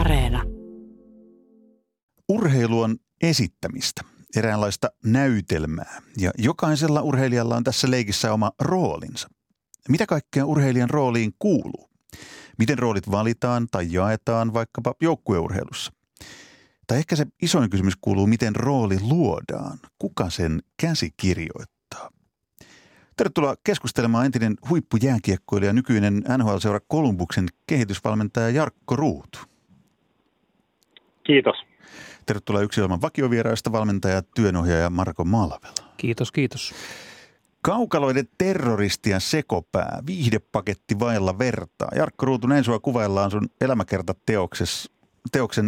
Areena. Urheilu on esittämistä, eräänlaista näytelmää, ja jokaisella urheilijalla on tässä leikissä oma roolinsa. Mitä kaikkea urheilijan rooliin kuuluu? Miten roolit valitaan tai jaetaan vaikkapa joukkueurheilussa? Tai ehkä se isoin kysymys kuuluu, miten rooli luodaan? Kuka sen käsikirjoittaa? Tervetuloa keskustelemaan entinen huippujääkiekkoilija, nykyinen NHL-seura Kolumbuksen kehitysvalmentaja Jarkko Ruutu. Kiitos. Tervetuloa yksilömaan vakiovieraista valmentaja, työnohjaaja Marko Malvela. Kiitos, kiitos. Kaukaloiden terroristi ja sekopää, viihdepaketti vailla vertaa. Jarkko Ruutu, näin sua kuvaillaan sun elämäkertateoksen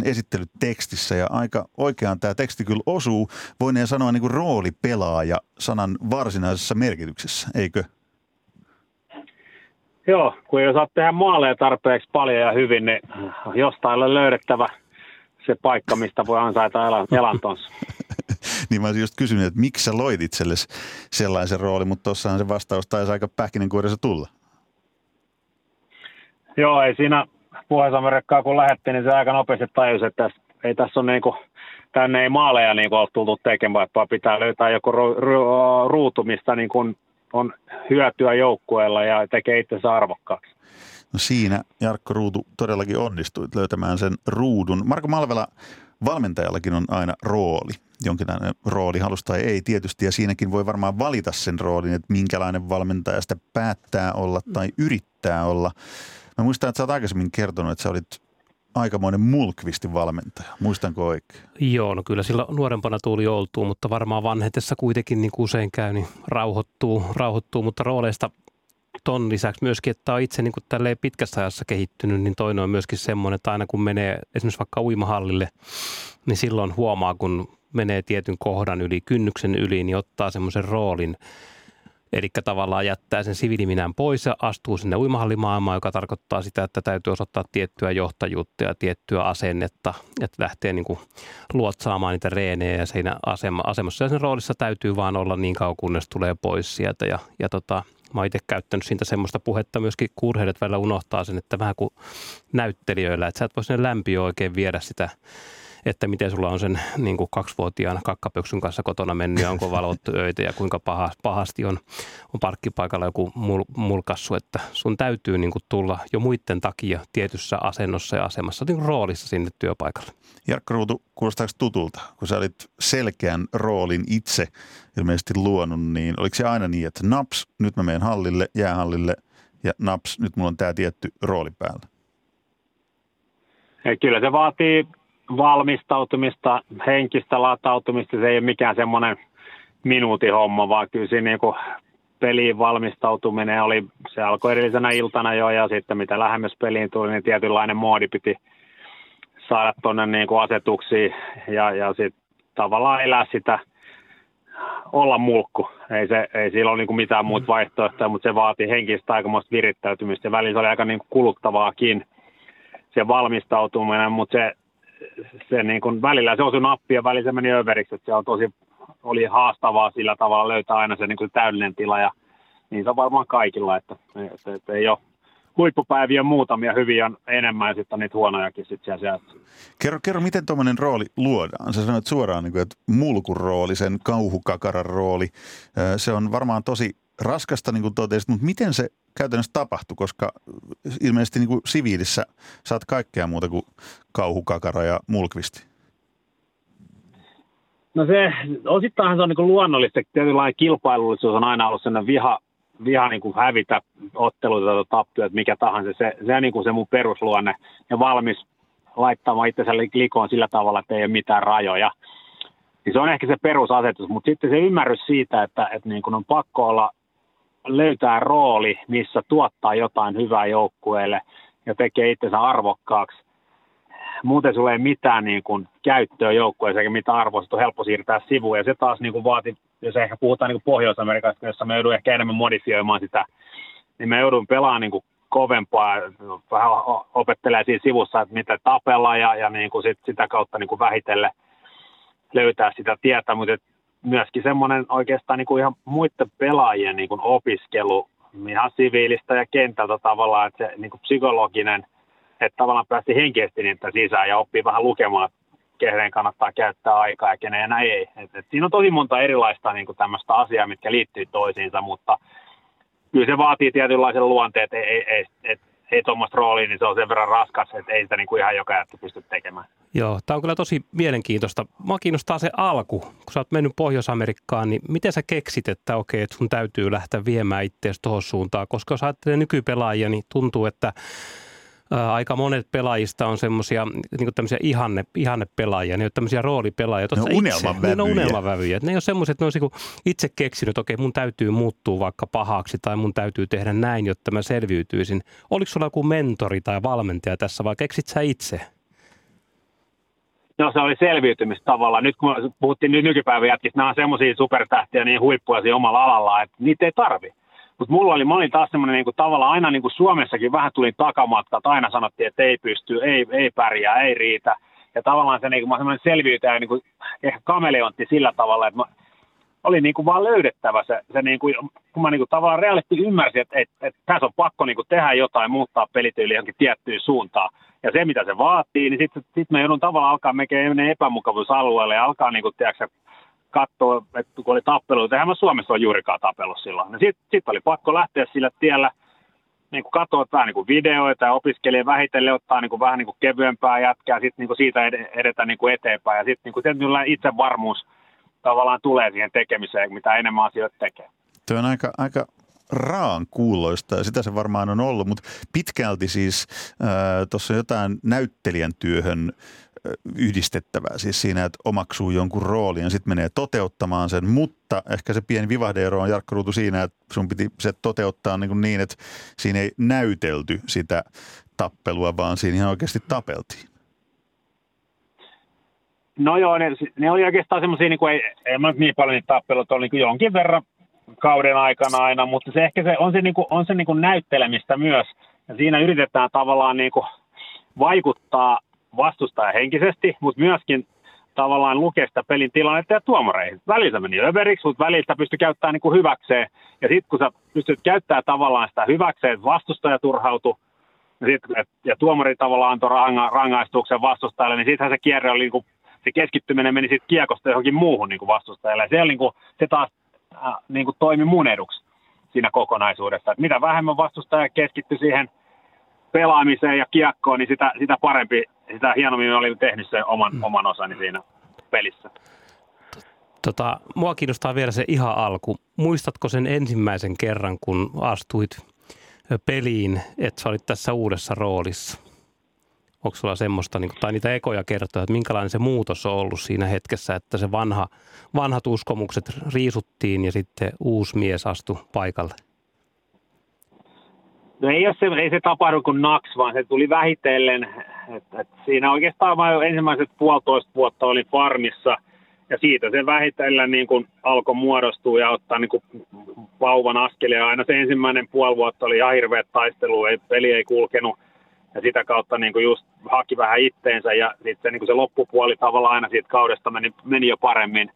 esittelytekstissä, ja aika oikeaan tämä teksti kyllä osuu. Voineen sanoa niin kuin roolipelaaja sanan varsinaisessa merkityksessä, eikö? Joo, kun ei osaa tehdä maaleja tarpeeksi paljon ja hyvin, niin jostain on löydettävä se paikka, mistä voi ansaita elantonsa. Niin mä olisin just kysynyt, että miksi sä loit itsellesi sellaisen roolin, mutta tuossahan se vastaus taisi aika pähkinänkuoressa tulla. Joo, ei siinä Pohjois-Amerikkaa kun lähdettiin, niin se aika nopeasti tajusi, että tänne ei maaleja niin kuin ole tultu tekemään, vaan pitää löytää joku ruutu, mistä niin kuin on hyötyä joukkueella ja tekee itsensä arvokkaaksi. No siinä Jarkko Ruutu todellakin onnistui löytämään sen ruudun. Marko Malvela, valmentajallakin on aina rooli, jonkinlainen rooli, halusi tai ei tietysti, ja siinäkin voi varmaan valita sen roolin, että minkälainen valmentaja sitä päättää olla tai yrittää olla. Mä muistan, että sä oot aikaisemmin kertonut, että sä olit aikamoinen mulkvistin valmentaja. Muistanko oikein? Joo, no kyllä sillä nuorempana tuuli oltuu, mutta varmaan vanhetessa kuitenkin, niin kuin usein käy, niin rauhoittuu, mutta rooleista ton lisäksi myöskin, että on itse niin kuin tälleen pitkässä ajassa kehittynyt, niin toinen on myöskin semmoinen, että aina kun menee esimerkiksi vaikka uimahallille, niin silloin huomaa, kun menee tietyn kohdan yli, kynnyksen yli, niin ottaa semmoisen roolin. Eli tavallaan jättää sen siviiliminään pois ja astuu sinne uimahallimaailmaan, joka tarkoittaa sitä, että täytyy osoittaa tiettyä johtajuutta ja tiettyä asennetta, että lähtee niin kuin luotsaamaan niitä reenejä ja siinä asemassa. Ja sen roolissa täytyy vaan olla niin kauan, kunnes tulee pois sieltä. Mä oon itse käyttänyt siitä semmoista puhetta myöskin, kun urheilijat välillä unohtaa sen, että vähän kuin näyttelijöillä, että sä et voi sinne lämpiöön oikein viedä sitä, että miten sulla on sen niin kuin 2-vuotiaan kakkapöksyn kanssa kotona mennyt ja onko valvottu öitä ja kuinka pahasti on parkkipaikalla joku mulkassu, että sun täytyy niin kuin tulla jo muiden takia tietyssä asennossa ja asemassa, niin roolissa sinne työpaikalle. Jarkko Ruutu, kuulostaako tutulta? Kun sä olit selkeän roolin itse ilmeisesti luonut, niin oliko se aina niin, että naps, nyt mä menen hallille, jäähallille ja naps, nyt mulla on tää tietty rooli päällä? Ei, kyllä se vaatii valmistautumista, henkistä latautumista, se ei ole mikään semmoinen minuutin homma, vaan kyllä siinä niin kuin peliin valmistautuminen se alkoi edellisenä iltana jo, ja sitten mitä lähemmäs peliin tuli, niin tietynlainen moodi piti saada tuonne niin kuin asetuksiin ja sitten tavallaan elää sitä, olla mulkku. Ei sillä ole niin kuin mitään muuta vaihtoehtoja, mutta se vaatii henkistä aikamoista virittäytymistä, ja välissä oli aika niin kuin kuluttavaakin se valmistautuminen, mutta se niin kuin välillä se osui nappi ja välillä se meni överiksi, että se on oli haastavaa sillä tavalla löytää aina se niin kuin täydellinen tila, ja niin se on varmaan kaikilla, että ei ole huippupäiviä muutamia hyviä on enemmän ja sitten on niitä huonojakin sitten siellä. Kerro, miten tuommoinen rooli luodaan? Sä sanoit suoraan, niin kuin, että mulkun rooli, sen kauhukakaran rooli, se on varmaan tosi raskasta, niin kuin totesit, mutta miten se käytännössä tapahtui, koska ilmeisesti niin kuin siviilissä saat kaikkea muuta kuin kauhukakara ja mulkvisti? No se, osittainhan se on niin kuin luonnollista, tietynlainen kilpailullisuus on aina ollut sellainen viha niin kuin hävitä otteluita tai tappioita, mikä tahansa. Se on niin kuin se mun perusluonne, ja valmis laittamaan itsensä likoon sillä tavalla, että ei ole mitään rajoja. Ja se on ehkä se perusasetus, mutta sitten se ymmärrys siitä, että niin kuin on pakko olla löytää rooli, missä tuottaa jotain hyvää joukkueelle ja tekee itsensä arvokkaaksi. Muuten sulla ei mitään niin kuin käyttöä joukkueeseen eikä mitään arvoa, on helppo siirtää sivuun. Ja se taas niin kuin vaatii, jos ehkä puhutaan niin kuin Pohjois-Amerikasta, jossa me joudun ehkä enemmän modifioimaan sitä, niin me joudun pelaamaan niin kuin kovempaa, vähän opettelee siinä sivussa, että miten tapella ja niin kuin sitä kautta niin kuin vähitellen löytää sitä tietä, mutta myöskin semmoinen oikeastaan niin kuin ihan muiden pelaajien niin kuin opiskelu ihan siviilistä ja kentältä tavallaan, että se niin kuin psykologinen että tavallaan pääsi henkisesti niitä sisään ja oppii vähän lukemaan, kenen kannattaa käyttää aikaa ja kenen enää ei. Et siinä on tosi monta erilaista niin kuin tämmöistä asiaa, mitkä liittyy toisiinsa, mutta kyllä se vaatii tietynlaisen luonteen, että ei tuommoista roolia, niin se on sen verran raskas, että ei sitä niin kuin ihan joka jättä pysty tekemään. Joo, tämä on kyllä tosi mielenkiintoista. Mua kiinnostaa se alku. Kun sä oot mennyt Pohjois-Amerikkaan, niin miten sä keksit, että okei, että sun täytyy lähteä viemään itseäsi tuohon suuntaan? Koska jos ajattelee nykypelaajia, niin tuntuu, että aika monet pelaajista on semmoisia niin tämmöisiä ihannepelaajia, ne on tämmöisiä roolipelaajia. Ne on unelmavävyjä. Ne on unelmavävyjä. Ne on semmoiset, että ne on se, kun itse keksinyt, että okei, mun täytyy muuttua vaikka pahaksi tai mun täytyy tehdä näin, jotta mä selviytyisin. Oliko sulla joku mentori tai valmentaja tässä vai keksit sä itse? No se oli selviytymistä tavallaan. Nyt kun puhuttiin nykypäivän jätkistä, nämä on semmoisia supertähtiä niin huippuja siinä omalla alallaan, että niitä ei tarvi. Mutta mä olin taas semmoinen niinku tavallaan aina niinku Suomessakin vähän tuli takamatka, että aina sanottiin, että ei pysty, ei pärjää, ei riitä. Ja tavallaan se niinku, mä semmoinen selviytäjä niinku ehkä kameleontti sillä tavalla, että mä olin niinku vaan löydettävä se niinku, kun mä niinku tavallaan reaalisesti ymmärsin, että tässä on pakko niinku tehdä jotain, muuttaa pelityyli johonkin tiettyyn suuntaan. Ja se mitä se vaatii, niin sit mä joudun tavallaan alkaa mennä epämukavuusalueelle ja alkaa niinku tiedäksä, katsoa, että kun oli tappeluita, eihän mä Suomessa ole juurikaan tapellut silloin. No sitten oli pakko lähteä sillä tiellä, niin kuin katsoa vähän niin kuin videoita ja opiskelija vähitellen ottaa niin kuin vähän niin kuin kevyempää jätkää, sitten niin kuin siitä edetä niin kuin eteenpäin. Ja sitten niin kuin tietysti itsevarmuus tavallaan tulee siihen tekemiseen, mitä enemmän asioita tekee. Tuo on aika raan kuuloista, ja sitä se varmaan on ollut, mutta pitkälti siis tuossa jotain näyttelijän työhön yhdistettävää, siis siinä, että omaksuu jonkun roolin ja sitten menee toteuttamaan sen, mutta ehkä se pieni vivahdeero on, Jarkko Ruutu, siinä, että sun piti se toteuttaa niin, että siinä ei näytelty sitä tappelua, vaan siinä ihan oikeasti tapeltiin. No joo, ne oli oikeastaan semmoisia, niin kuin ei mä niin paljon niitä tappeluita oli niin jonkin verran kauden aikana aina, mutta se ehkä se on niin kuin näyttelemistä myös, ja siinä yritetään tavallaan niin kuin vaikuttaa vastustaja henkisesti, mutta myöskin tavallaan lukee sitä pelin tilannetta ja tuomareihin. Välillä meni överiksi, mutta välillä pystyi käyttämään niin kuin hyväkseen. Ja sitten kun sä pystyt käyttämään tavallaan sitä hyväkseen, vastustaja turhautui ja tuomari tavallaan antoi rangaistuksen vastustajalle, niin siitähän se kierre oli, niin kuin, se keskittyminen meni sitten kiekosta johonkin muuhun niin kuin vastustajalle. Ja niin kuin, se taas niin kuin toimi mun eduksi siinä kokonaisuudessa. Et mitä vähemmän vastustaja keskittyi siihen pelaamiseen ja kiekkoon, niin sitä parempi, sitä hienommin olin tehnyt sen oman osani siinä pelissä. Mua kiinnostaa vielä se ihan alku. Muistatko sen ensimmäisen kerran, kun astuit peliin, että sä olit tässä uudessa roolissa? Onko sulla semmoista, tai niitä ekoja kertoja, että minkälainen se muutos on ollut siinä hetkessä, että se vanhat uskomukset riisuttiin ja sitten uusi mies astui paikalle? No ei se tapahdu kuin naks, vaan se tuli vähitellen. Siinä oikeastaan vain ensimmäiset 1,5 vuotta olin farmissa, ja siitä se vähitellen niin kun alkoi muodostua ja ottaa niin kun vauvan askelia. Aina se ensimmäinen 1,5 vuotta oli ihan hirveä taistelu, peli ei kulkenut, ja sitä kautta niin kun just haki vähän itteensä, ja sitten niin kun se loppupuoli tavallaan aina siitä kaudesta meni jo paremmin.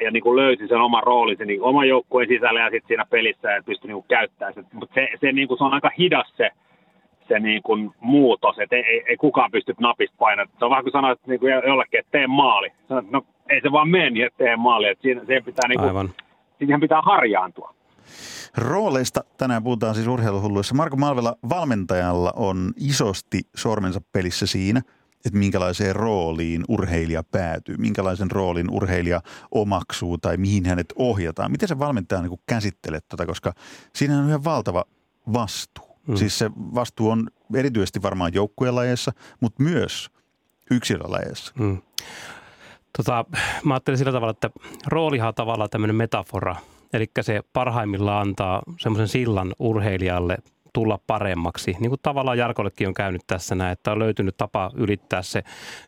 Ja niin kuin löysi sen oman roolin, niin oman joukkueen sisällä ja sitten siinä pelissä ja pystyi niin kuin käyttämään sen. Mutta se, niin kuin, se on aika hidas se niin kuin muutos, että ei kukaan pysty napista painamaan. Se on vähän kuin sanoa niin kuin jollekin, että tee maali. Sanoit, no ei se vaan mene niin, että tee maali. Et siihen pitää harjaantua. Rooleista tänään puhutaan siis Urheiluhulluissa. Marko Malvela, valmentajalla on isosti sormensa pelissä siinä, että minkälaiseen rooliin urheilija päätyy, minkälaisen roolin urheilija omaksuu tai mihin hänet ohjataan. Miten se valmentaja niin käsittelet tätä, koska siinä on ihan valtava vastuu. Mm. Siis se vastuu on erityisesti varmaan joukkuelajeissa, mutta myös yksilölajeissa. Mm. Mä ajattelin sillä tavalla, että roolihan on tavallaan tämmöinen metafora. Eli se parhaimmillaan antaa semmoisen sillan urheilijalle tulla paremmaksi. Niin kuin tavallaan Jarkollekin on käynyt tässä näin, että on löytynyt tapa ylittää se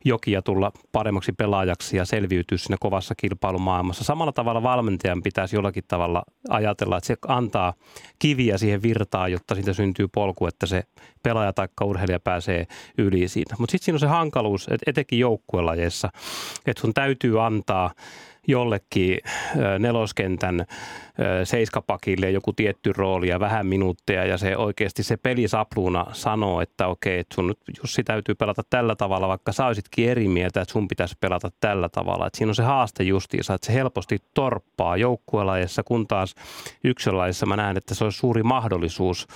joki ja tulla paremmaksi pelaajaksi ja selviytyä siinä kovassa kilpailumaailmassa. Samalla tavalla valmentajan pitäisi jollakin tavalla ajatella, että se antaa kiviä siihen virtaan, jotta siitä syntyy polku, että se pelaaja tai urheilija pääsee yli siitä. Mutta sitten siinä on se hankaluus, etenkin joukkuelajeissa, että sun täytyy antaa jollekin neloskentän seiskapakille joku tietty rooli ja vähän minuutteja ja se oikeasti se pelisapluuna sanoo, että okei, että sun nyt Jussi täytyy pelata tällä tavalla, vaikka sä olisitkin eri mieltä, että sun pitäisi pelata tällä tavalla. Et siinä on se haaste justiinsa, että se helposti torppaa joukkuelajissa, kun taas yksilölajissa mä näen, että se olisi suuri mahdollisuus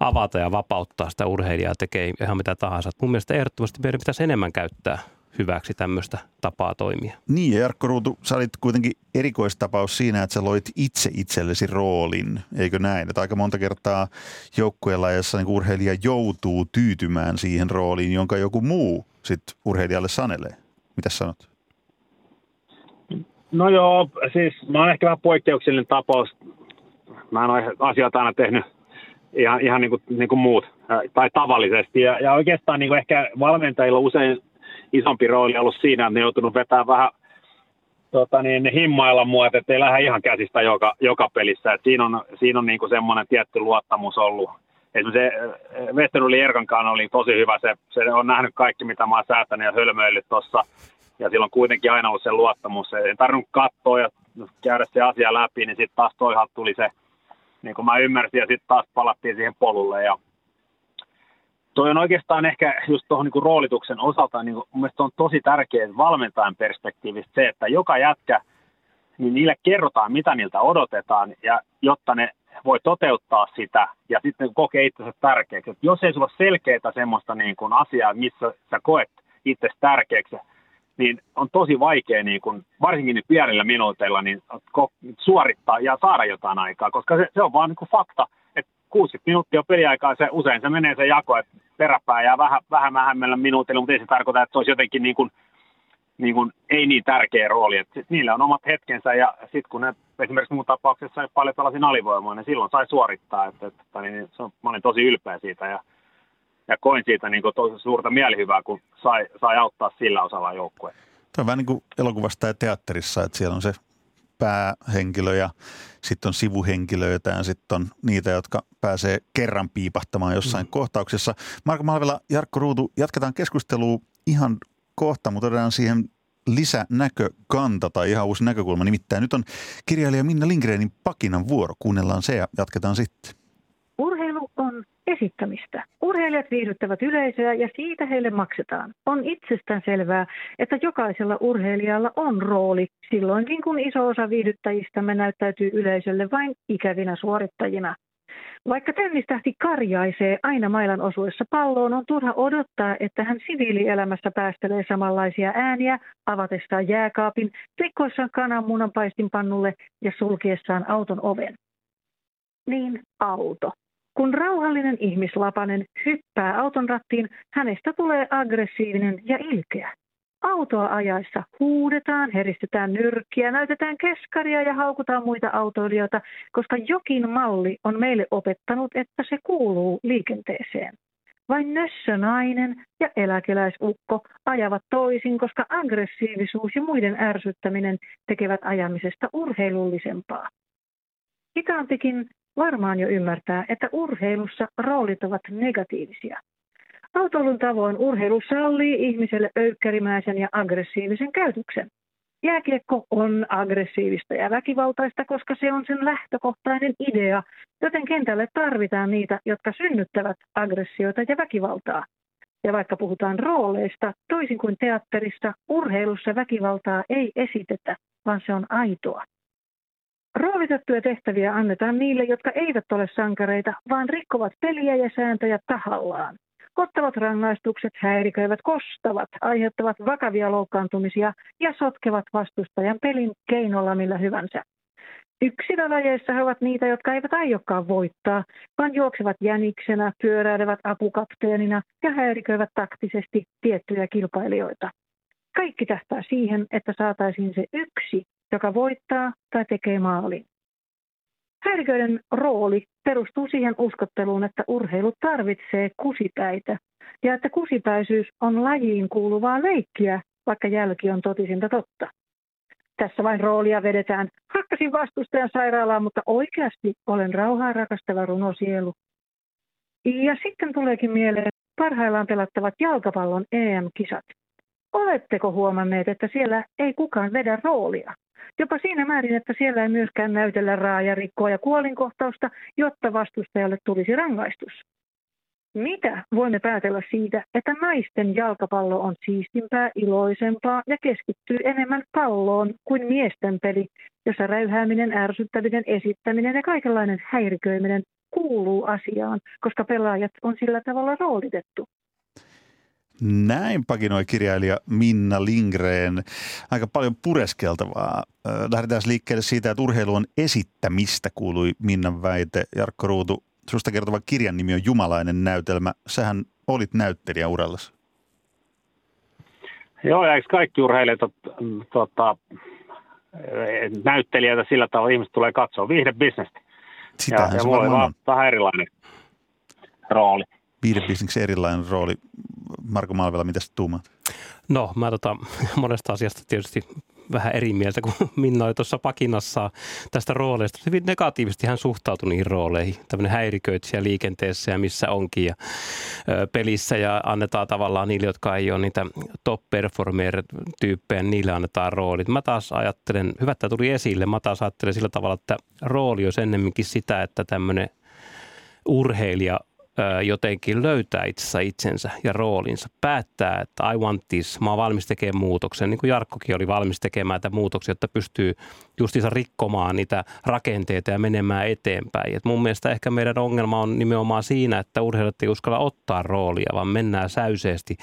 avata ja vapauttaa sitä urheilijaa, tekee ihan mitä tahansa. Mun mielestä ehdottomasti meidän pitäisi enemmän käyttää hyväksi tämmöistä tapaa toimia. Niin, ja Jarkko Ruutu, sä olit kuitenkin erikoistapaus siinä, että sä loit itse itsellesi roolin, eikö näin? Että aika monta kertaa joukkuelajassa niin urheilija joutuu tyytymään siihen rooliin, jonka joku muu sitten urheilijalle sanelee. Mitäs sanot? No joo, siis mä oon ehkä vähän poikkeuksellinen tapaus. Mä en ole asioita aina tehnyt ihan niin kuin muut, tai tavallisesti. Ja oikeastaan niin kuin ehkä valmentajilla usein isompi rooli ollut siinä, että ne joutunut vetämään vähän himmailla mua, että ei lähde ihan käsistä joka pelissä. Et siinä on niinku semmoinen tietty luottamus ollut. Esimerkiksi Westerlundin Erkankaan oli tosi hyvä. Se on nähnyt kaikki, mitä mä oon säätänyt ja hölmöillyt tuossa. Ja silloin kuitenkin aina ollut se luottamus. En tarvinnut katsoa ja käydä se asia läpi, niin sitten taas toihan tuli se, niin kuin mä ymmärsin, ja sitten taas palattiin siihen polulle. Ja toi on oikeastaan ehkä just tuohon niinku roolituksen osalta, niin mun mielestä on tosi tärkeä valmentajan perspektiivistä se, että joka jätkä, niin niille kerrotaan, mitä niiltä odotetaan, ja jotta ne voi toteuttaa sitä ja sitten kokee itsensä tärkeäksi. Et jos ei sulla ole selkeää semmoista niin kuin asiaa, missä sä koet itsesi tärkeäksi, niin on tosi vaikea, niin kuin, varsinkin nyt pienillä minuuteilla, niin suorittaa ja saada jotain aikaa, koska se on vaan niin kuin fakta. 60 minuuttia peliaikaa, usein se menee se jako, että peräpää jää vähän vähemmällä minuutilla, mutta ei se tarkoita, että se olisi jotenkin niin kuin ei niin tärkeä rooli. Et niillä on omat hetkensä ja sitten kun ne esimerkiksi mun tapauksessa ei paljon tällaisia alivoimaa, niin silloin sai suorittaa. Niin mä olin tosi ylpeä siitä ja koin siitä niin kuin tosi suurta mielihyvää, kun sai auttaa sillä osalla joukkuetta. Tämä on vähän niin kuin elokuvasta ja teatterissa, että siellä on se päähenkilö ja sitten on sivuhenkilöitä ja sitten on niitä, jotka pääsee kerran piipahtamaan jossain kohtauksessa. Marko Malvela, Jarkko Ruutu, jatketaan keskustelua ihan kohta, mutta otetaan siihen lisänäkökanta tai ihan uusi näkökulma. Nimittäin nyt on kirjailija Minna Lindgrenin pakinan vuoro. Kuunnellaan se ja jatketaan sitten. Urheilu on esittämistä. Urheilijat viihdyttävät yleisöä ja siitä heille maksetaan. On itsestään selvää, että jokaisella urheilijalla on rooli silloinkin, kun iso osa viihdyttäjistämme näyttäytyy yleisölle vain ikävinä suorittajina. Vaikka tennistähti karjaisee aina mailan osuessa palloon, on turha odottaa, että hän siviilielämässä päästelee samanlaisia ääniä avatessaan jääkaapin, rikkoessaan kananmunan paistinpannulle ja sulkiessaan auton oven. Niin auto. Kun rauhallinen ihmislapanen hyppää auton rattiin, hänestä tulee aggressiivinen ja ilkeä. Autoa ajaessa huudetaan, heristetään nyrkkiä, näytetään keskaria ja haukutaan muita autoilijoita, koska jokin malli on meille opettanut, että se kuuluu liikenteeseen. Vain nössönainen ja eläkeläisukko ajavat toisin, koska aggressiivisuus ja muiden ärsyttäminen tekevät ajamisesta urheilullisempaa. Hitaampikin varmaan jo ymmärtää, että urheilussa roolit ovat negatiivisia. Autoilun tavoin urheilu sallii ihmiselle öykkärimäisen ja aggressiivisen käytöksen. Jääkiekko on aggressiivista ja väkivaltaista, koska se on sen lähtökohtainen idea, joten kentälle tarvitaan niitä, jotka synnyttävät aggressioita ja väkivaltaa. Ja vaikka puhutaan rooleista, toisin kuin teatterissa, urheilussa väkivaltaa ei esitetä, vaan se on aitoa. Roolitettuja tehtäviä annetaan niille, jotka eivät ole sankareita, vaan rikkovat peliä ja sääntöjä tahallaan. Ottavat rangaistukset, häiriköivät, kostavat, aiheuttavat vakavia loukkaantumisia ja sotkevat vastustajan pelin keinolla millä hyvänsä. Yksilölajeissa he ovat niitä, jotka eivät aiokaan voittaa, vaan juoksevat jäniksenä, pyöräilevät apukapteenina ja häiriköivät taktisesti tiettyjä kilpailijoita. Kaikki tähtää siihen, että saataisiin se yksi, joka voittaa tai tekee maalin. Häiriköiden rooli perustuu siihen uskotteluun, että urheilu tarvitsee kusipäitä ja että kusipäisyys on lajiin kuuluvaa leikkiä, vaikka jälki on totisinta totta. Tässä vain roolia vedetään. Hakkasin vastustajan sairaalaan, mutta oikeasti olen rauhaa rakastava runosielu. Ja sitten tuleekin mieleen parhaillaan pelattavat jalkapallon EM-kisat. Oletteko huomanneet, että siellä ei kukaan vedä roolia? Jopa siinä määrin, että siellä ei myöskään näytellä raajarikkoa ja kuolinkohtausta, jotta vastustajalle tulisi rangaistus. Mitä voimme päätellä siitä, että naisten jalkapallo on siistimpää, iloisempaa ja keskittyy enemmän palloon kuin miesten peli, jossa räyhääminen, ärsyttäminen, esittäminen ja kaikenlainen häiriköiminen kuuluu asiaan, koska pelaajat on sillä tavalla roolitettu? Näin pakinoi kirjailija Minna Lindgren. Aika paljon pureskeltavaa. Lähdetään liikkeelle siitä, että urheilu on esittämistä, kuului Minnan väite. Jarkko Ruutu, susta kertovan kirjan nimi on Jumalainen näytelmä. Sähän olit näyttelijä urallasi. Joo, eikö kaikki urheilijat näyttelijätä sillä tavalla, ihmiset tulee katsoa viihdebisnestä. Ja mulla oli vähän erilainen rooli. Viihdebisneksi erilainen rooli. Marko Malvela, mitä sä tuumaat? No, mä monesta asiasta tietysti vähän eri mieltä, kun Minna oli tuossa pakinassa tästä rooleista. Hyvin negatiivisesti hän suhtautui niihin rooleihin. Tämmöinen häiriköitsijä liikenteessä ja missä onkin ja pelissä ja annetaan tavallaan niille, jotka ei ole niitä top performer-tyyppejä, niille annetaan roolit. Mä taas ajattelen, hyvä, että tuli esille, mä taas ajattelen sillä tavalla, että rooli olisi ennemminkin sitä, että tämmöinen urheilija jotenkin löytää itsensä ja roolinsa. Päättää, että I want this, mä oon valmis tekemään muutoksen. Niin kuin Jarkkokin oli valmis tekemään tätä muutoksia, jotta pystyy justiinsa rikkomaan niitä rakenteita ja menemään eteenpäin. Et mun mielestä ehkä meidän ongelma on nimenomaan siinä, että urheilijat ei uskalla ottaa roolia, vaan mennään säyseesti,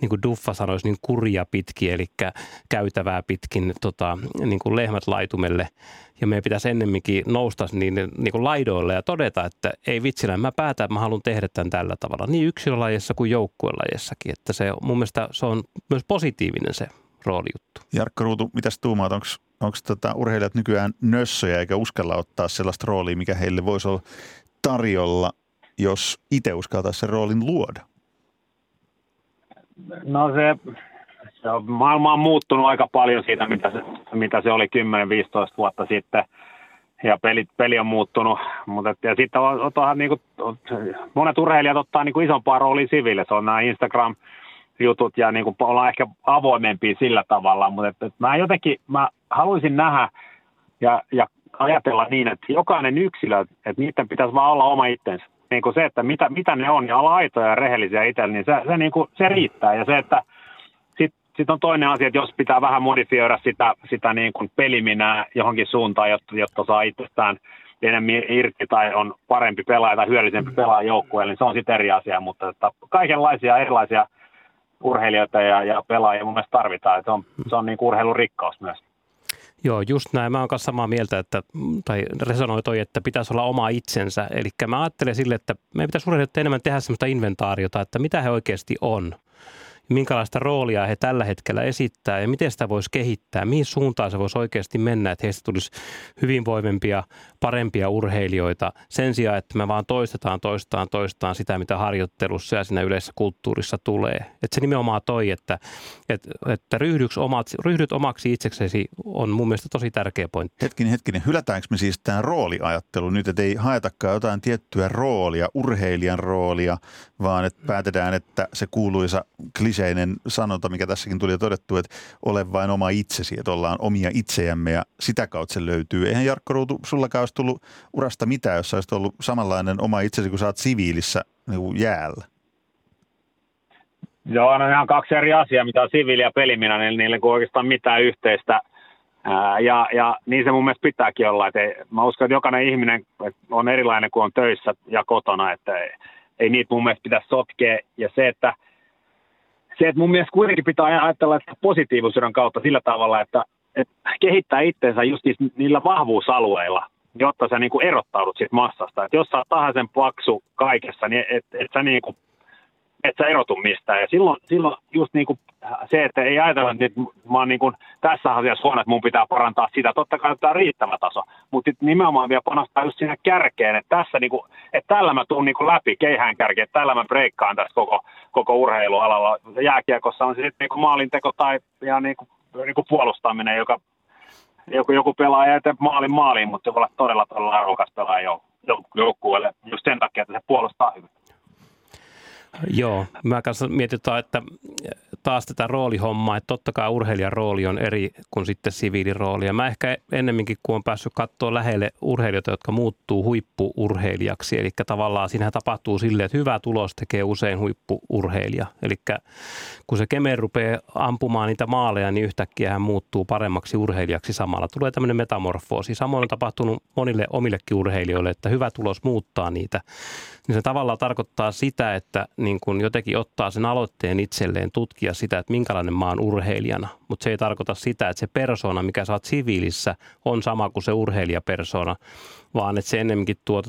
niin kuin Duffa sanoisi, niin kurja pitkin, eli käytävää pitkin niin kuin lehmät laitumelle. Ja meidän pitäisi ennemminkin nousta niin kuin laidoille ja todeta, että ei vitsillä, mä päätän, että mä haluan tehdä tämän tällä tavalla. Niin yksilölajissa kuin joukkuelajissakin. Että se, mun mielestä se on myös positiivinen se roolijuttu. Jarkko Ruutu, mitäs tuumaat? Onko urheilijat nykyään nössöjä eikä uskalla ottaa sellaista roolia, mikä heille voisi olla tarjolla, jos itse uskaltaisi sen roolin luoda? No se maailma on muuttunut aika paljon siitä, mitä se oli 10-15 vuotta sitten, ja peli on muuttunut. Ja sitten monet urheilijat ottaa niin kuin isompaa roolia siviille, se on nämä Instagram-jutut, ja niin kuin ollaan ehkä avoimempia sillä tavalla, mutta mä haluaisin nähdä ja ajatella niin, että jokainen yksilö, että niiden pitäisi vaan olla oma itsensä. Niin kuin se, että mitä ne on, ja olla aitoja ja rehellisiä itselle, niin se riittää. Ja se, että sit on toinen asia, että jos pitää vähän modifioida sitä niin kuin peliminää johonkin suuntaan, jotta saa itsestään enemmän irti tai on parempi pelaaja tai hyödyllisempi pelaaja joukkueelle, niin se on sitten eri asia. Mutta että kaikenlaisia erilaisia urheilijoita ja pelaajia mun mielestä tarvitaan. Että se on niin kuin urheilun rikkaus myös. Joo, just näin. Mä oon kanssa samaa mieltä, tai resonoi toi, että pitäisi olla oma itsensä. Eli mä ajattelen sille, että meidän pitäisi urheilijoiden enemmän tehdä semmoista inventaariota, että mitä he oikeasti on, minkälaista roolia he tällä hetkellä esittää ja miten sitä voisi kehittää, mihin suuntaan se voisi oikeasti mennä, että heistä tulisi hyvinvoivempia, parempia urheilijoita sen sijaan, että me vaan toistetaan sitä, mitä harjoittelussa ja siinä yleisessä kulttuurissa tulee. Että se nimenomaan toi, että ryhdyt omaksi itseksesi on mun mielestä tosi tärkeä pointti. Hetkinen, hylätäänkö me siis tämän rooliajattelu nyt, että ei haetakaan jotain tiettyä roolia, urheilijan roolia, vaan että päätetään, että se kuuluisa kliseinen sanonta, mikä tässäkin tuli todettu, että ole vain oma itsesi, että ollaan omia itsejämme ja sitä kautta se löytyy. Eihän Jarkko Ruutu, sullakaan olisi tullut urasta mitään, jos olisit ollut samanlainen oma itsesi, kun sä oot siviilissä niin kuin jäällä. Joo, no ihan kaksi eri asiaa, mitä on siviili ja peliminä, niin niillä ei ole oikeastaan mitään yhteistä. Ja niin se mun mielestä pitääkin olla. Mä uskon, että jokainen ihminen on erilainen kuin on töissä ja kotona, että ei niitä mun mielestä pitäisi sotkea. Ja se, että mun mielestä kuitenkin pitää ajatella että positiivisuuden kautta sillä tavalla, että kehittää itseensä just niillä vahvuusalueilla, jotta sä niin kuin erottaudut siitä massasta. Että jos sä oot tahaisen paksu kaikessa, niin et sä erotu mistään. Ja silloin just niin kuin se, että ei ajatella, että mä oon niin kuin tässä asiassa huono, että mun pitää parantaa sitä. Totta kai tämä on riittävä taso, mutta nimenomaan vielä panostaa just siinä kärkeen, että tässä niin kuin, että tällä mä tuun niin kuin läpi keihään kärkeen, että tällä mä breikkaan tässä koko urheilualalla. Jääkiekossa on sitten niin kuin maalinteko tai ja niin kuin puolustaminen, joka joku pelaaja ei maaliin, mutta joku on todella arvokas pelaaja joukkueelle just sen takia, että se puolustaa hyvin. Joo, mä kanssa mietin, että taas tätä roolihommaa, että totta kai urheilijan rooli on eri kuin sitten siviilirooli. Ja mä ehkä ennemminkin, kun on päässyt katsoa lähelle urheilijoita, jotka muuttuu huippu-urheilijaksi, eli tavallaan siinähän tapahtuu silleen, että hyvä tulos tekee usein huippu-urheilija. Eli kun se kemeen rupeaa ampumaan niitä maaleja, niin yhtäkkiä hän muuttuu paremmaksi urheilijaksi samalla. Tulee tämmöinen metamorfoosi. Samoin on tapahtunut monille omillekin urheilijoille, että hyvä tulos muuttaa niitä. Niin se tavallaan tarkoittaa sitä, että niin kun jotenkin ottaa sen aloitteen itselleen tutkia sitä, että minkälainen mä oon urheilijana. Mutta se ei tarkoita sitä, että se persoona, mikä sä oot siviilissä, on sama kuin se urheilijapersoona, vaan että se ennemminkin tuo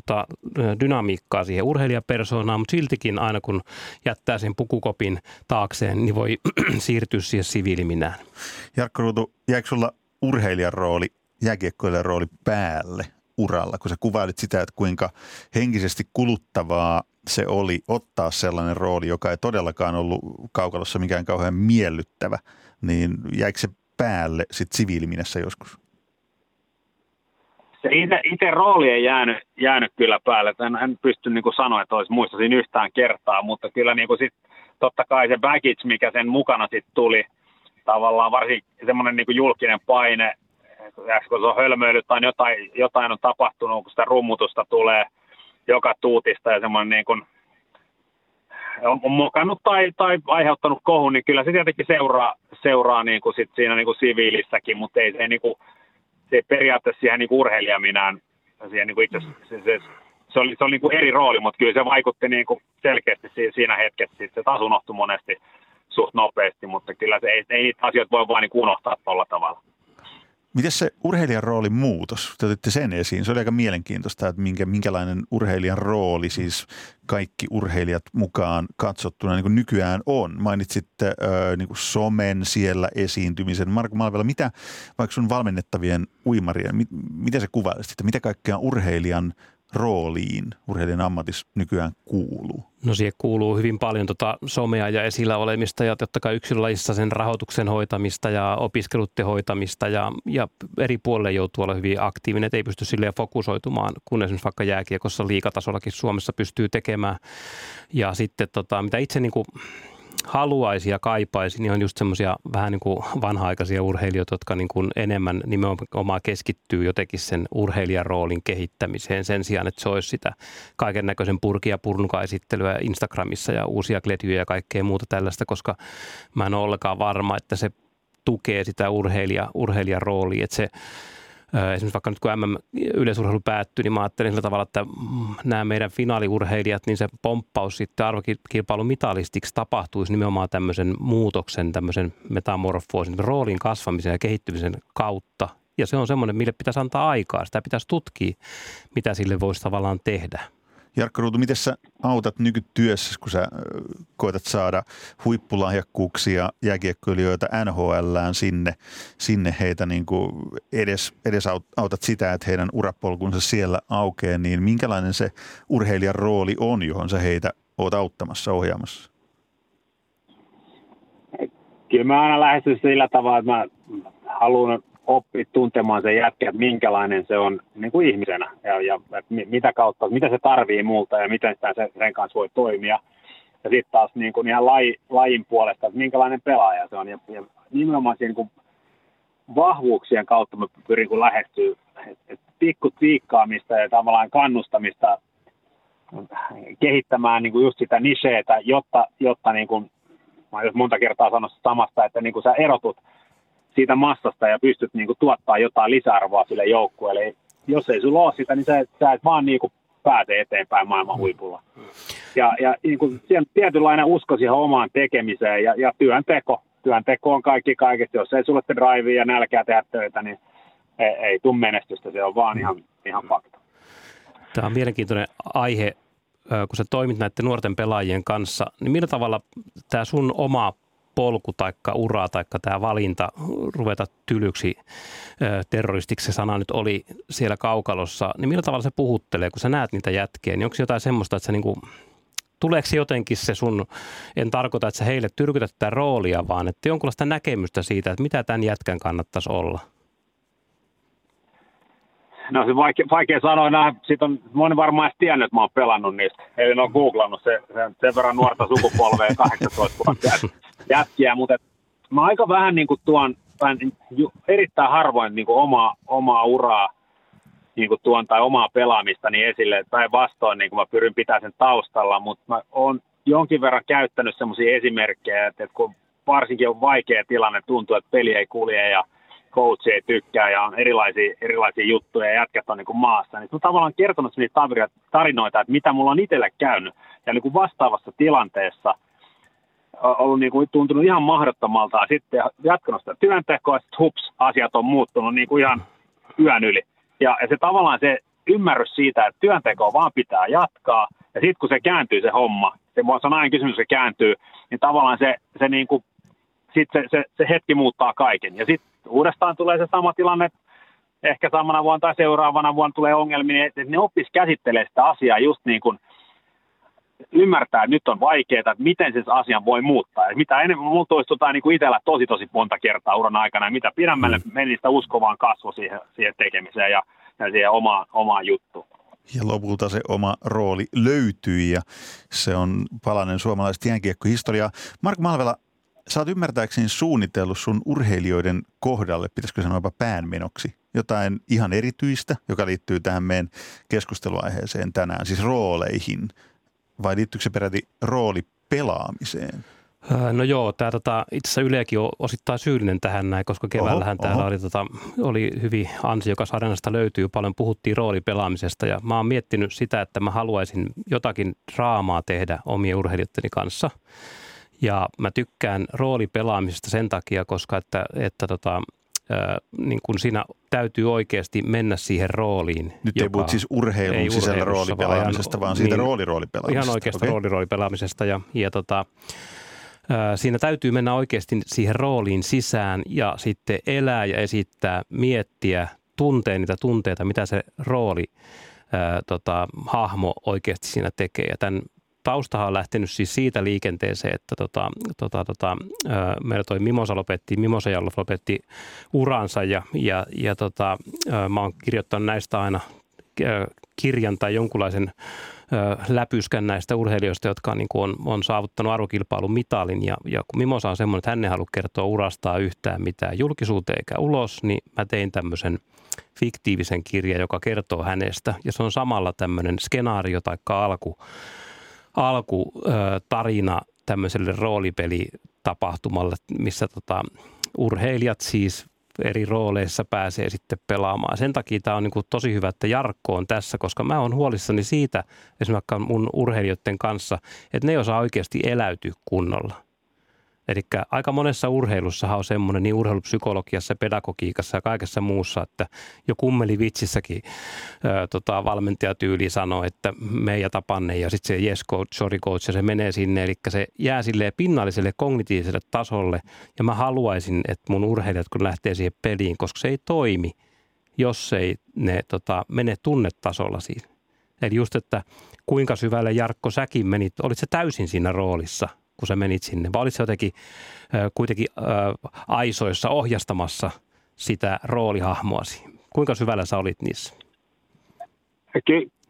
dynamiikkaa siihen urheilijapersoonaan, mutta siltikin aina kun jättää sen pukukopin taakseen, niin voi siirtyä siihen siviiliminään. Jarkko Ruutu, jäikö sulla urheilijan rooli, jääkiekkoilijan rooli päälle uralla, kun sä kuvailit sitä, että kuinka henkisesti kuluttavaa se oli ottaa sellainen rooli, joka ei todellakaan ollut kaukalossa mikään kauhean miellyttävä, niin jäikö se päälle sitten siviiliminässä joskus? Se itse rooli ei jäänyt kyllä päälle. En pysty niin kuin sanoa, että olisi muistaisin yhtään kertaa, mutta kyllä niin kuin sit, totta kai se baggage, mikä sen mukana sitten tuli, tavallaan varsinkin semmoinen niin kuin julkinen paine, kun se on hölmöillyt tai jotain on tapahtunut, kun sitä rummutusta tulee joka tuutista ja semmoinen niin kuin on mokannut tai aiheuttanut kohun, niin kyllä se tietenkin seuraa niin kuin sit siinä niin kuin siviilissäkin, mutta ei se, niin kuin, se periaatteessa siihen niin kuin urheilijaminään, siihen niin kuin itse se oli niin kuin eri rooli, mutta kyllä se vaikutti niin kuin selkeästi siinä hetkessä, sitten se taas unohtui monesti suht nopeasti, mutta kyllä se ei niitä asioita voi vaan niin kuin unohtaa tuolla tavalla. Miten se urheilijan roolin muutos, te otitte sen esiin, se oli aika mielenkiintoista, että minkälainen urheilijan rooli siis kaikki urheilijat mukaan katsottuna niin kuin nykyään on. Mainitsitte niin kuin somen siellä esiintymisen. Marko Malvela, mitä vaikka sun valmennettavien uimarien, mitä sä kuvailisit, mitä kaikkea urheilijan rooliin urheilijan ammatissa nykyään kuuluu? No siihen kuuluu hyvin paljon somea ja esillä olemista ja totta kai yksilölajissa sen rahoituksen hoitamista ja opiskeluiden hoitamista ja eri puolille joutuu olla hyvin aktiivinen, että ei pysty silleen fokusoitumaan, kun esimerkiksi vaikka jääkiekossa liigatasollakin Suomessa pystyy tekemään. Ja sitten mitä itse niin kuin haluaisi ja kaipaisi, niin on just semmoisia vähän niin kuin vanha-aikaisia urheilijoita, jotka niin kuin enemmän nimenomaan keskittyy jotenkin sen urheilijan roolin kehittämiseen sen sijaan, että se olisi sitä kaiken näköisen purki- ja purnukaesittelyä Instagramissa ja uusia kletjuja ja kaikkea muuta tällaista, koska mä en ole ollenkaan varma, että se tukee sitä urheilijan roolia, että se esimerkiksi vaikka nyt kun MM-yleisurheilu päättyi, niin mä ajattelin sillä tavalla, että nämä meidän finaaliurheilijat, niin se pomppaus sitten arvokilpailun mitalistiksi tapahtuisi nimenomaan tämmöisen muutoksen, tämmöisen metamorfoosin, roolin kasvamisen ja kehittymisen kautta. Ja se on semmoinen, mille pitäisi antaa aikaa. Sitä pitäisi tutkia, mitä sille voisi tavallaan tehdä. Jarkko Ruutu, miten sä autat nykytyössä, kun sä koetat saada huippulahjakkuuksia jääkiekkoilijoita NHL:ään sinne heitä niin kuin edes autat sitä, että heidän urapolkunsa siellä aukeaa, niin minkälainen se urheilijan rooli on, johon sä heitä oot auttamassa, ohjaamassa? Kyllä mä aina lähestyn sillä tavalla, että mä haluan oppi tuntemaan sen jätkä, että minkälainen se on niin kuin ihmisenä ja mitä kautta, mitä se tarvii multa ja miten sen kanssa voi toimia. Ja sitten taas niin kuin ihan lajin puolesta, että minkälainen pelaaja se on. Ja nimenomaan siihen, niin kuin vahvuuksien kautta mä pyrin kun lähestyä pikku tviikkaamista ja tavallaan kannustamista kehittämään niin kuin just sitä nicheetä, jotta niin kuin, mä olen monta kertaa sanonut samasta, että niin kuin sä erotut siitä massasta ja pystyt niinku tuottaa jotain lisäarvoa sille joukkueelle. Eli jos ei sulla ole sitä, niin sä et vaan niinku pääse eteenpäin maailman huipulla. Ja niinku tietynlainen usko siihen omaan tekemiseen ja työnteko. Työnteko on kaikesta. Jos ei sulla ole drivea ja nälkää tehdä töitä, niin ei tule menestystä. Se on vaan ihan fakta. Tämä on mielenkiintoinen aihe, kun sä toimit näiden nuorten pelaajien kanssa. Niin millä tavalla tämä sun oma polku taikka ura taikka tämä valinta ruveta tylyksi terroristiksi se sana nyt oli siellä kaukalossa, niin millä tavalla se puhuttelee, kun sä näet niitä jätkiä, niin onko jotain semmoista, että sä niinku, tuleeko se jotenkin se sun, en tarkoita, että sä heille tyrkytät tätä roolia, vaan että jonkunlaista näkemystä siitä, että mitä tämän jätkän kannattaisi olla? No se vaikea sanoa, siitä on moni varmaan edes tiennyt, että mä oon pelannut niistä. Eli ne on googlannut sen verran nuorta sukupolvea 18 vuotta. jätkiä, mutta mä aika vähän niin kuin tuon, erittäin harvoin niin kuin omaa uraa niin kuin tuon tai omaa pelaamistani esille, tai vastoin niin kuin mä pyrin pitämään sen taustalla, mutta mä oon jonkin verran käyttänyt semmoisia esimerkkejä, että kun varsinkin on vaikea tilanne, tuntuu, että peli ei kulje ja coach ei tykkää ja on erilaisia juttuja ja jätkät on niin kuin maassa, niin mä tavallaan kertonut niitä tarinoita, että mitä mulla on itsellä käynyt ja niin kuin vastaavassa tilanteessa ollut niin kuin tuntunut ihan mahdottomalta ja sitten jatkanut sitä työntekoa, sitten hups, asiat on muuttunut niin kuin ihan yön yli. Ja se tavallaan se ymmärrys siitä, että työntekoa vaan pitää jatkaa ja sitten kun se kääntyy se homma, se on aina kysymys, se kääntyy, niin tavallaan se niin kuin sitten se hetki muuttaa kaiken. Ja sitten uudestaan tulee se sama tilanne, ehkä samana vuonna tai seuraavana vuonna tulee ongelmia, että ne oppisi käsittelemään sitä asiaa just niin kuin ymmärtää, että nyt on vaikeaa, että miten sen asian voi muuttaa. Ja mitä enemmän mulla toistutaan niin kuin itsellä tosi monta kertaa uran aikana, ja mitä pidemmälle meni sitä uskovaan kasvu siihen tekemiseen ja siihen omaan juttuun. Ja lopulta se oma rooli löytyi ja se on palanen suomalaista jääkiekkohistoriaa. Marko Malvela, sä oot ymmärtääkseni suunnitellut sun urheilijoiden kohdalle, pitäisikö sanoa jopa päänmenoksi, jotain ihan erityistä, joka liittyy tähän meidän keskusteluaiheeseen tänään, siis rooleihin. Vai liittyykö se peräti roolipelaamiseen? No joo, tämä itse asiassa Ylekin on osittain syyllinen tähän näin, koska keväällähän täällä oli hyvin ansiokas Areenasta löytyy. Paljon puhuttiin roolipelaamisesta ja mä oon miettinyt sitä, että mä haluaisin jotakin draamaa tehdä omien urheilijoitteni kanssa. Ja mä tykkään roolipelaamisesta sen takia, koska niin kun siinä täytyy oikeasti mennä siihen rooliin. Nyt ei puhut siis urheilun sisällä roolipelaamisesta, vaan siitä niin, roolipelaamisesta. Ihan oikeasta roolipelaamisesta siinä täytyy mennä oikeasti siihen rooliin sisään ja sitten elää ja esittää, miettiä, tuntee niitä tunteita, mitä se rooli, hahmo oikeasti siinä tekee. Ja tämän taustahan on lähtenyt siis siitä liikenteeseen, että meillä toi Mimosa Jallof lopetti uransa ja mä oon kirjoittanut näistä aina kirjan tai jonkunlaisen läpyskän näistä urheilijoista, jotka niin kuin on saavuttanut arvokilpailun mitalin. Ja kun Mimosa on semmoinen, että hän ei halua kertoa urastaa yhtään mitään julkisuuteen eikä ulos, niin mä tein tämmöisen fiktiivisen kirjan, joka kertoo hänestä. Ja se on samalla tämmöinen skenaario tai alkutarina tämmöiselle roolipelitapahtumalle, missä urheilijat siis eri rooleissa pääsee sitten pelaamaan. Sen takia tämä on niin kuin tosi hyvä, että Jarkko on tässä, koska mä oon huolissani siitä esimerkiksi mun urheilijoiden kanssa, että ne ei osaa oikeasti eläytyä kunnolla. Eli aika monessa urheilussahan on semmoinen niin urheilupsykologiassa, pedagogiikassa ja kaikessa muussa, että jo Kummelivitsissäkin valmentajatyyli sanoo, että me ja tapanne ja sitten se yes coach, sorry coach ja se menee sinne. Eli se jää silleen pinnalliselle kognitiiviselle tasolle ja mä haluaisin, että mun urheilijat kun lähtee siihen peliin, koska se ei toimi, jos ei ne mene tunnetasolla siinä. Eli just, että kuinka syvälle Jarkko säkin menit, olit se täysin siinä roolissa, kun sä menit sinne, vai olit sä jotenkin kuitenkin aisoissa ohjastamassa sitä roolihahmoasi? Kuinka syvällä sä olit niissä?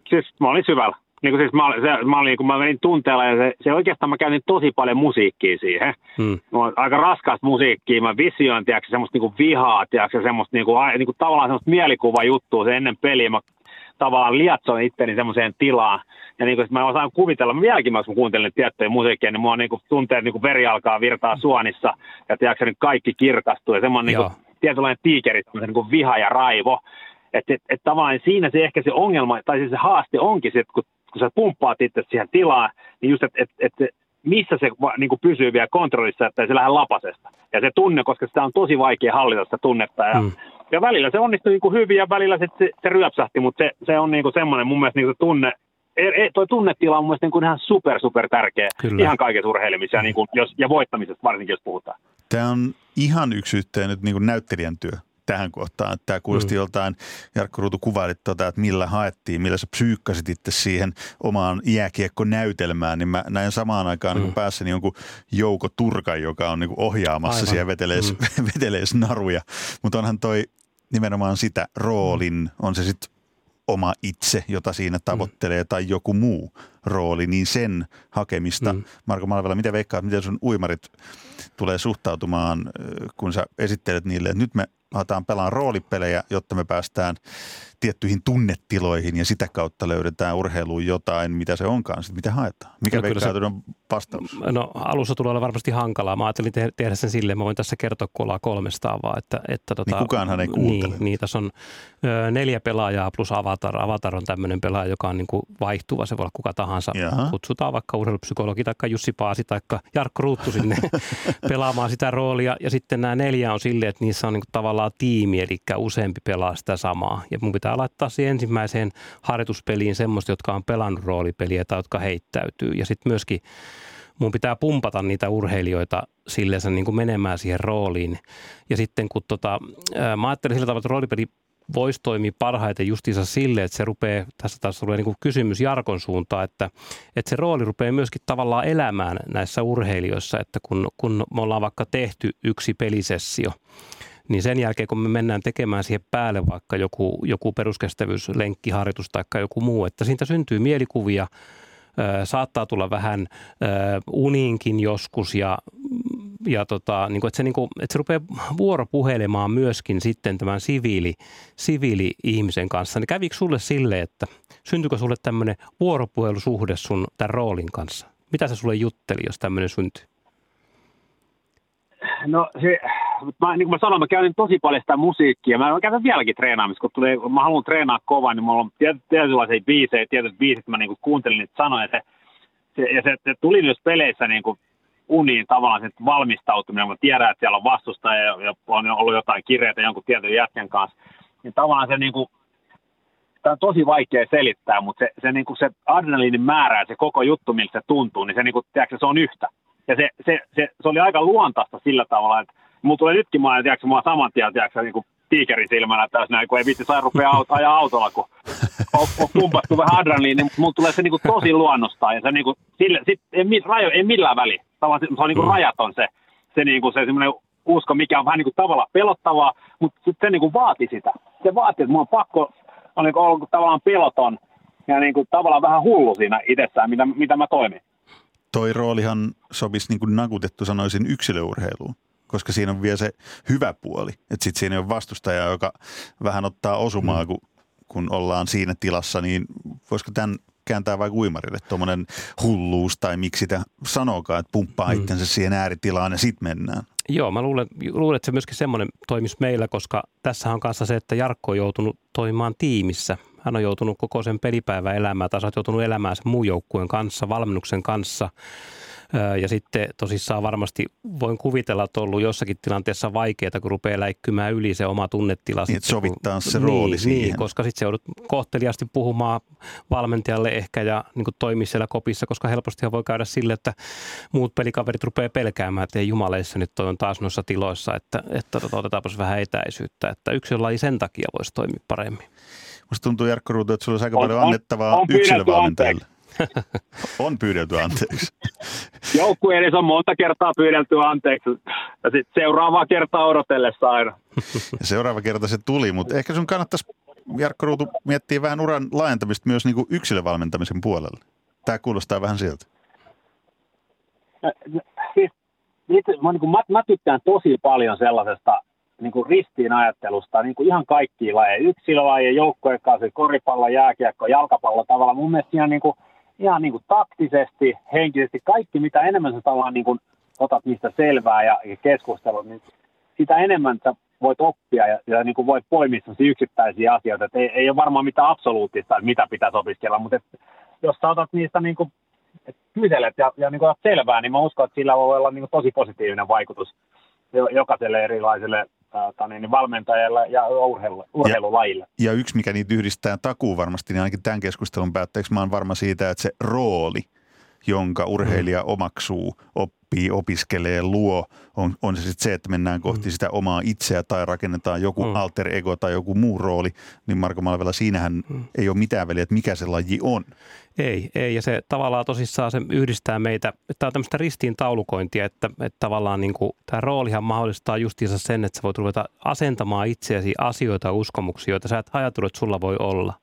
Siis mä olin syvällä. Mä menin tunteella ja se oikeastaan mä käytin tosi paljon musiikkia siihen. Aika raskasta musiikkia, mä visioin, semmoista niinku vihaa, semmoista niinku tavallaan semmoista mielikuvajuttua se ennen peliä. Mä tavallaan liatsoin itteni semmoiseen tilaan. Ja niin kuin mä osaan kuvitella, vieläkin kun kuuntelin tiettyjä musiikkia, niin mua niinku tunteet niinku veri alkaa virtaa suonissa ja niin kaikki kirkastuu. Ja semmoinen niinku tietynlainen tiikeri, niinku viha ja raivo. Et tavallaan siinä se ehkä se ongelma, tai siis se haaste onkin, että kun sä pumppaat itse siihen tilaan, niin just, että missä se niinku pysyy vielä kontrollissa, että se lähde lapasesta. Ja se tunne, koska sitä on tosi vaikea hallita sitä tunnetta. Ja välillä se onnistui niinku hyvin ja välillä se ryöpsähti, mutta se on niinku semmoinen mun mielestä niinku tunne. Tuo tunnetila on mun mielestä niinku ihan super tärkeä. Kyllä. Ihan kaikessa urheilemisessa niinku, ja voittamisesta varsinkin, jos puhutaan. Tämä on ihan yksi yhteen nyt niinku näyttelijän työ tähän kohtaan. Tämä kuulosti joltain, Jarkko Ruutu kuvailit, että millä haettiin, millä sä psyykkäsit itse siihen omaan jääkiekkonäytelmään, niin mä näin samaan aikaan niin päässäni jonkun Jouko Turkan, joka on niin ohjaamassa siellä vetelees naruja. Mutta onhan toi nimenomaan sitä roolin, on se sitten oma itse, jota siinä tavoittelee, tai joku muu rooli, niin sen hakemista. Marko Malvela, mitä veikkaat, miten sun uimarit tulee suhtautumaan, kun sä esittelet niille, että nyt me halutaan pelaa roolipelejä, jotta me päästään tiettyihin tunnetiloihin ja sitä kautta löydetään urheiluun jotain, mitä se onkaan, mitä haetaan. Mikä veikkaat on vastaus? No alussa tulee olla varmasti hankalaa. Mä ajattelin tehdä sen silleen, mä voin tässä kertoa, kun ollaan 300 vaan. Niin kukaanhan ei kuuntele. Niin, tässä on 4 pelaajaa plus avatar. Avatar on tämmöinen pelaaja, joka on niin kuin vaihtuva, se voi olla kuka tahansa. Jaha. Kutsutaan vaikka urheilupsykologi tai Jussi Paasi tai Jarkko Ruutu sinne pelaamaan sitä roolia. Ja sitten nämä 4 on silleen, että niissä on niin kuin tavallaan tiimi, eli useampi pelaa sitä samaa. Ja mun pitää laittaa siihen ensimmäiseen harjoituspeliin semmoista, jotka on pelannut roolipeliä tai jotka heittäytyy. Ja sitten myöskin mun pitää pumpata niitä urheilijoita silleensä niin kuin menemään siihen rooliin. Ja sitten kun mä ajattelin sillä tavalla, että roolipeli voisi toimia parhaiten justiinsa silleen, että se rupeaa, tässä taas tulee niin kuin kysymys Jarkon suuntaan, että se rooli rupeaa myöskin tavallaan elämään näissä urheilijoissa, että kun me ollaan vaikka tehty yksi pelisessio, niin sen jälkeen, kun me mennään tekemään siihen päälle vaikka joku peruskestävyyslenkkiharjoitus tai joku muu, että siitä syntyy mielikuvia, saattaa tulla vähän uniinkin joskus ja että se rupeaa vuoropuhelemaan myöskin sitten tämän siviili-ihmisen kanssa. Niin kävikö sulle sille, että syntyykö sulle tämmöinen vuoropuhelusuhde sun tämän roolin kanssa? Mitä se sulle jutteli, jos tämmöinen syntyy? No se, niin kuin mä sanoin, mä käyn tosi paljon sitä musiikkia. Mä käytän vieläkin treenaamista, kun tulee, mä haluan treenaa kovaa, niin mulla on tietynlaisia biisejä, tietyt biisit, mä niin kuin kuuntelin niitä sanoja. Se tuli myös peleissä niin kuin uniin tavallaan se valmistautuminen. Mä tiedän, että siellä on vastustaja ja on ollut jotain kireitä jonkun tietyn jätkän kanssa. Niin tavallaan se niin kuin, tää on tosi vaikea selittää, mutta se niin kuin se adrenaliinin määrä ja se koko juttu, miltä se tuntuu, niin se niin kuin, tiedätkö, se on yhtä. Ja se oli aika luontaista sillä tavalla, että mulla tulee nytkin mä oon saman tien niin tiikerin silmänä täysin, kun ei vitsi saa rupea ajaa autolla, kun on pumpattu vähän adrenaliinia, mutta mulla tulee se niin tosi luonnostaan. Ja se niin ei millään väliin. Tavallaan se on niin rajaton se semmoinen usko, mikä on vähän niin tavallaan pelottavaa, mutta se niin vaati sitä. Se vaati, että mun on pakko olla niin tavallaan peloton ja niin tavallaan vähän hullu siinä itsessään, mitä mä toimin. Toi roolihan sopisi, niin kuin nakutettu sanoisin, yksilöurheiluun, koska siinä on vielä se hyvä puoli. Että sitten siinä on vastustaja, joka vähän ottaa osumaa, kun ollaan siinä tilassa. Niin voisiko tämän kääntää vaikka uimarille, tuommoinen hulluus tai miksi sitä sanokaa, että pumppaa itsensä siihen ääritilaan ja sitten mennään. Joo, mä luulen, että se myöskin semmoinen toimisi meillä, koska tässähän on kanssa se, että Jarkko on joutunut toimimaan tiimissä. Hän on joutunut koko sen pelipäivän elämään, tai sä oot joutunut elämään sen muun joukkueen kanssa, valmennuksen kanssa. Ja sitten tosissaan varmasti voin kuvitella, että on ollut jossakin tilanteessa vaikeaa, kun rupeaa läikkymään yli se oma tunnetila. Niin, sovittaa se rooli siihen. Niin, koska sitten se joudut kohteliaasti puhumaan valmentajalle ehkä ja niin toimii siellä kopissa, koska helpostihan voi käydä sille, että muut pelikaverit rupeaa pelkäämään, että ei jumaleissa nyt toi on taas noissa tiloissa, että otetaanpas vähän etäisyyttä. Että yksilölaji sen takia voisi toimia paremmin. Musta tuntuu, Jarkko Ruutu, että sulla olisi aika paljon annettavaa yksilövalmentajalle. On pyydelty anteeksi. Joukkueen edes on monta kertaa pyydelty anteeksi. Ja sitten seuraavaa kertaa odotellessa aina. Seuraava kerta se tuli, mutta ehkä sun kannattaisi, Jarkko Ruutu, miettiä vähän uran laajentamista myös niin kuin yksilövalmentamisen puolelle. Tämä kuulostaa vähän siltä. Mä tykkään tosi paljon sellaisesta niin ristiinajattelusta, niin ihan kaikkia lajeja, yksilölajeja, joukkojen kanssa, koripallo, jääkiekko, jalkapallo tavalla. Mun mielestä ihan, niin kuin taktisesti, henkisesti, kaikki mitä enemmän sä tavallaan niin kuin otat niistä selvää ja keskustelut, niin sitä enemmän sä voit oppia ja niin kuin voit poimia sellaisia yksittäisiä asioita. Et ei ole varmaan mitään absoluuttista, mitä pitäisi opiskella, mutta jos sä otat niistä niin kuin, kyselet ja niin kuin otat selvää, niin mä uskon, että sillä voi olla niin kuin tosi positiivinen vaikutus jokaiselle erilaiselle valmentajalle ja urheilulajille. Ja yksi, mikä niitä yhdistää takuu varmasti, niin ainakin tämän keskustelun päätteeksi mä oon varma siitä, että se rooli, jonka urheilija omaksuu, oppii, opiskelee, luo, on se sitten se, että mennään kohti sitä omaa itseä tai rakennetaan joku alter ego tai joku muu rooli, niin Marko Malvela, siinähän ei ole mitään väliä, että mikä se laji on. Ei, ja se tavallaan tosissaan se yhdistää meitä. Tämä on tämmöistä ristiintaulukointia, että tavallaan niin kuin, tämä roolihan mahdollistaa justiinsa sen, että sä voit ruveta asentamaan itseäsi asioita ja uskomuksia, joita sä et ajatellut, että sulla voi olla.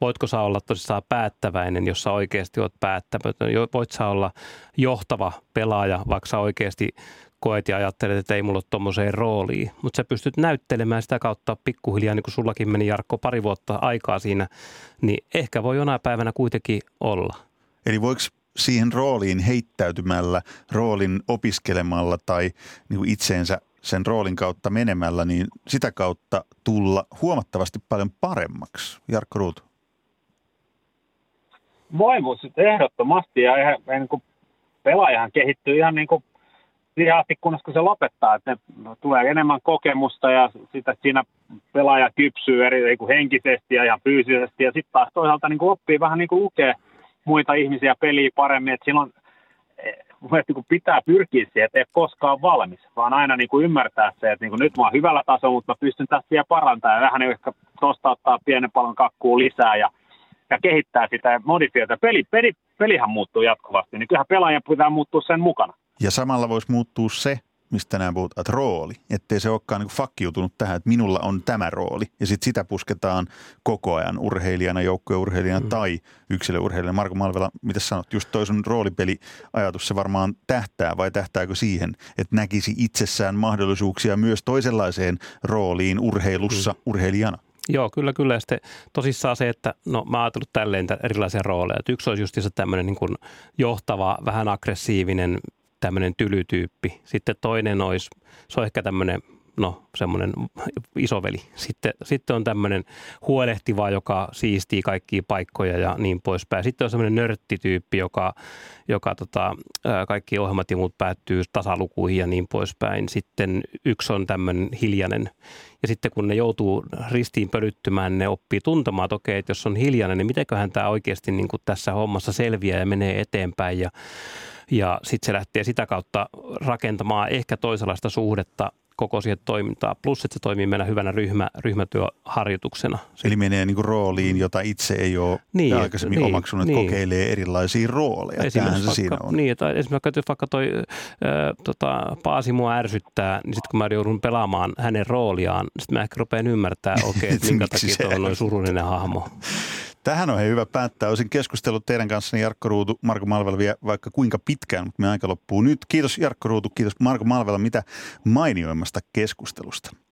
voitko sä olla tosissaan päättäväinen, jos sä oikeasti oot päättämätön? Voit sä olla johtava pelaaja, vaikka sä oikeasti koet ja ajattelet, että ei mulla ole tommoseen rooliin. Mutta sä pystyt näyttelemään sitä kautta pikkuhiljaa, niin kuin sullakin meni, Jarkko, pari vuotta aikaa siinä, niin ehkä voi jonain päivänä kuitenkin olla. Eli voiko siihen rooliin heittäytymällä, roolin opiskelemalla tai niin itseensä sen roolin kautta menemällä, niin sitä kautta tulla huomattavasti paljon paremmaksi? Jarkko Ruutu. Voimus ehdottomasti, ja pelaajahan kehittyy ihan niin kuin asti, kunnes kun se lopettaa, että tulee enemmän kokemusta ja sitä, että siinä pelaaja kypsyy eri henkisesti ja ihan fyysisesti, ja sitten taas toisaalta niin kuin oppii vähän niin kuin lukee muita ihmisiä peliä paremmin, että silloin pitää pyrkiä siihen, että ei koskaan valmis, vaan aina niin kuin ymmärtää se, että niin kuin nyt mä oon hyvällä tasolla, mutta mä pystyn tästä vielä parantamaan ja vähän ehkä tuosta ottaa pienen palon kakkuu lisää ja kehittää sitä ja modifioita. Pelihän muuttuu jatkuvasti, niin kyllähän pelaajan pitää muuttua sen mukana. Ja samalla voisi muuttua se, mistä tänään puhutaan, että rooli, ettei se olekaan niin fakkiutunut tähän, että minulla on tämä rooli. Ja sitten sitä pusketaan koko ajan urheilijana, joukkueurheilijana tai yksilöurheilijana. Marko Malvela, mitä sanot? Just toi sun roolipeliajatus, se varmaan tähtää vai tähtääkö siihen, että näkisi itsessään mahdollisuuksia myös toisenlaiseen rooliin urheilussa urheilijana? Joo, kyllä. Ja sitten tosissaan se, että no mä oon ajatellut tälleen erilaisia rooleja. Et yksi olisi justiinsa tämmöinen niin kuin johtava, vähän aggressiivinen, tämmöinen tylytyyppi. Sitten toinen olisi, se on ehkä tämmöinen, no semmoinen isoveli. Sitten on tämmöinen huolehtiva, joka siistii kaikkia paikkoja ja niin poispäin. Sitten on semmoinen nörttityyppi, joka kaikki ohjelmat ja muut päättyy tasalukuihin ja niin poispäin. Sitten yksi on tämmöinen hiljainen. Ja sitten kun ne joutuu ristiin pölyttymään, ne oppii tuntemaan, että okei, että jos on hiljainen, niin mitenköhän tämä oikeasti niin kuin tässä hommassa selviää ja menee eteenpäin. Ja sitten se lähtee sitä kautta rakentamaan ehkä toisenlaista suhdetta koko siihen toimintaan. Plus, että se toimii meillä hyvänä ryhmätyöharjoituksena. Eli menee niin kuin rooliin, jota itse ei ole aikaisemmin omaksunut, kokeilee erilaisia rooleja. Esimerkiksi vaikka toi Paasi mua ärsyttää, niin sitten kun mä joudun pelaamaan hänen rooliaan, sitten mä ehkä rupean ymmärtämään, että minkä takia tuo on noin surullinen hahmo. Tähän on hyvä päättää. Olisin keskustellut teidän kanssanne, Jarkko Ruutu, Marko Malvela, vielä vaikka kuinka pitkään, mutta me aika loppuu nyt. Kiitos Jarkko Ruutu, kiitos Marko Malvela, mitä mainioimmasta keskustelusta.